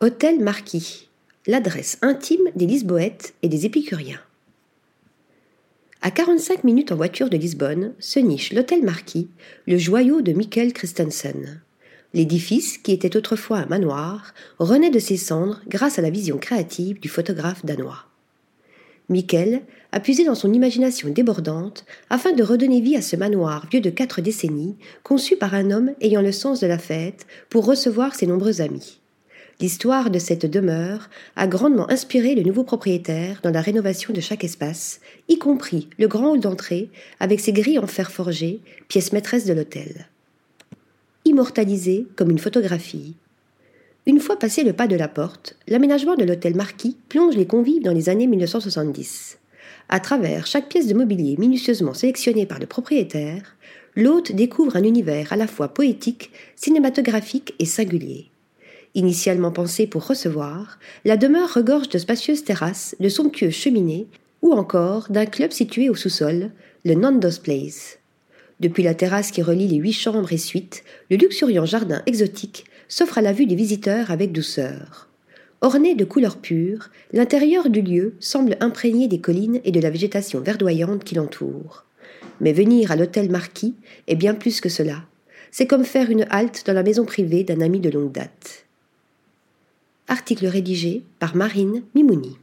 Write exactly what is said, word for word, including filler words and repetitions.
Hôtel Marquis, l'adresse intime des Lisboètes et des épicuriens. À quarante-cinq minutes en voiture de Lisbonne se niche l'Hôtel Marquis, le joyau de Mikkel Kristensen. L'édifice, qui était autrefois un manoir, renaît de ses cendres grâce à la vision créative du photographe danois. Mikkel a puisé dans son imagination débordante afin de redonner vie à ce manoir vieux de quatre décennies, conçu par un homme ayant le sens de la fête pour recevoir ses nombreux amis. L'histoire de cette demeure a grandement inspiré le nouveau propriétaire dans la rénovation de chaque espace, y compris le grand hall d'entrée avec ses grilles en fer forgé, pièce maîtresse de l'hôtel. Immortalisée comme une photographie. Une fois passé le pas de la porte, l'aménagement de l'hôtel Marquis plonge les convives dans les années mille neuf cent soixante-dix. À travers chaque pièce de mobilier minutieusement sélectionnée par le propriétaire, l'hôte découvre un univers à la fois poétique, cinématographique et singulier. Initialement pensée pour recevoir, la demeure regorge de spacieuses terrasses, de somptueuses cheminées ou encore d'un club situé au sous-sol, le Nando's Place. Depuis la terrasse qui relie les huit chambres et suites, le luxuriant jardin exotique s'offre à la vue des visiteurs avec douceur. Orné de couleurs pures, l'intérieur du lieu semble imprégné des collines et de la végétation verdoyante qui l'entoure. Mais venir à l'hôtel Marquis est bien plus que cela. C'est comme faire une halte dans la maison privée d'un ami de longue date. Article rédigé par Marine Mimouni.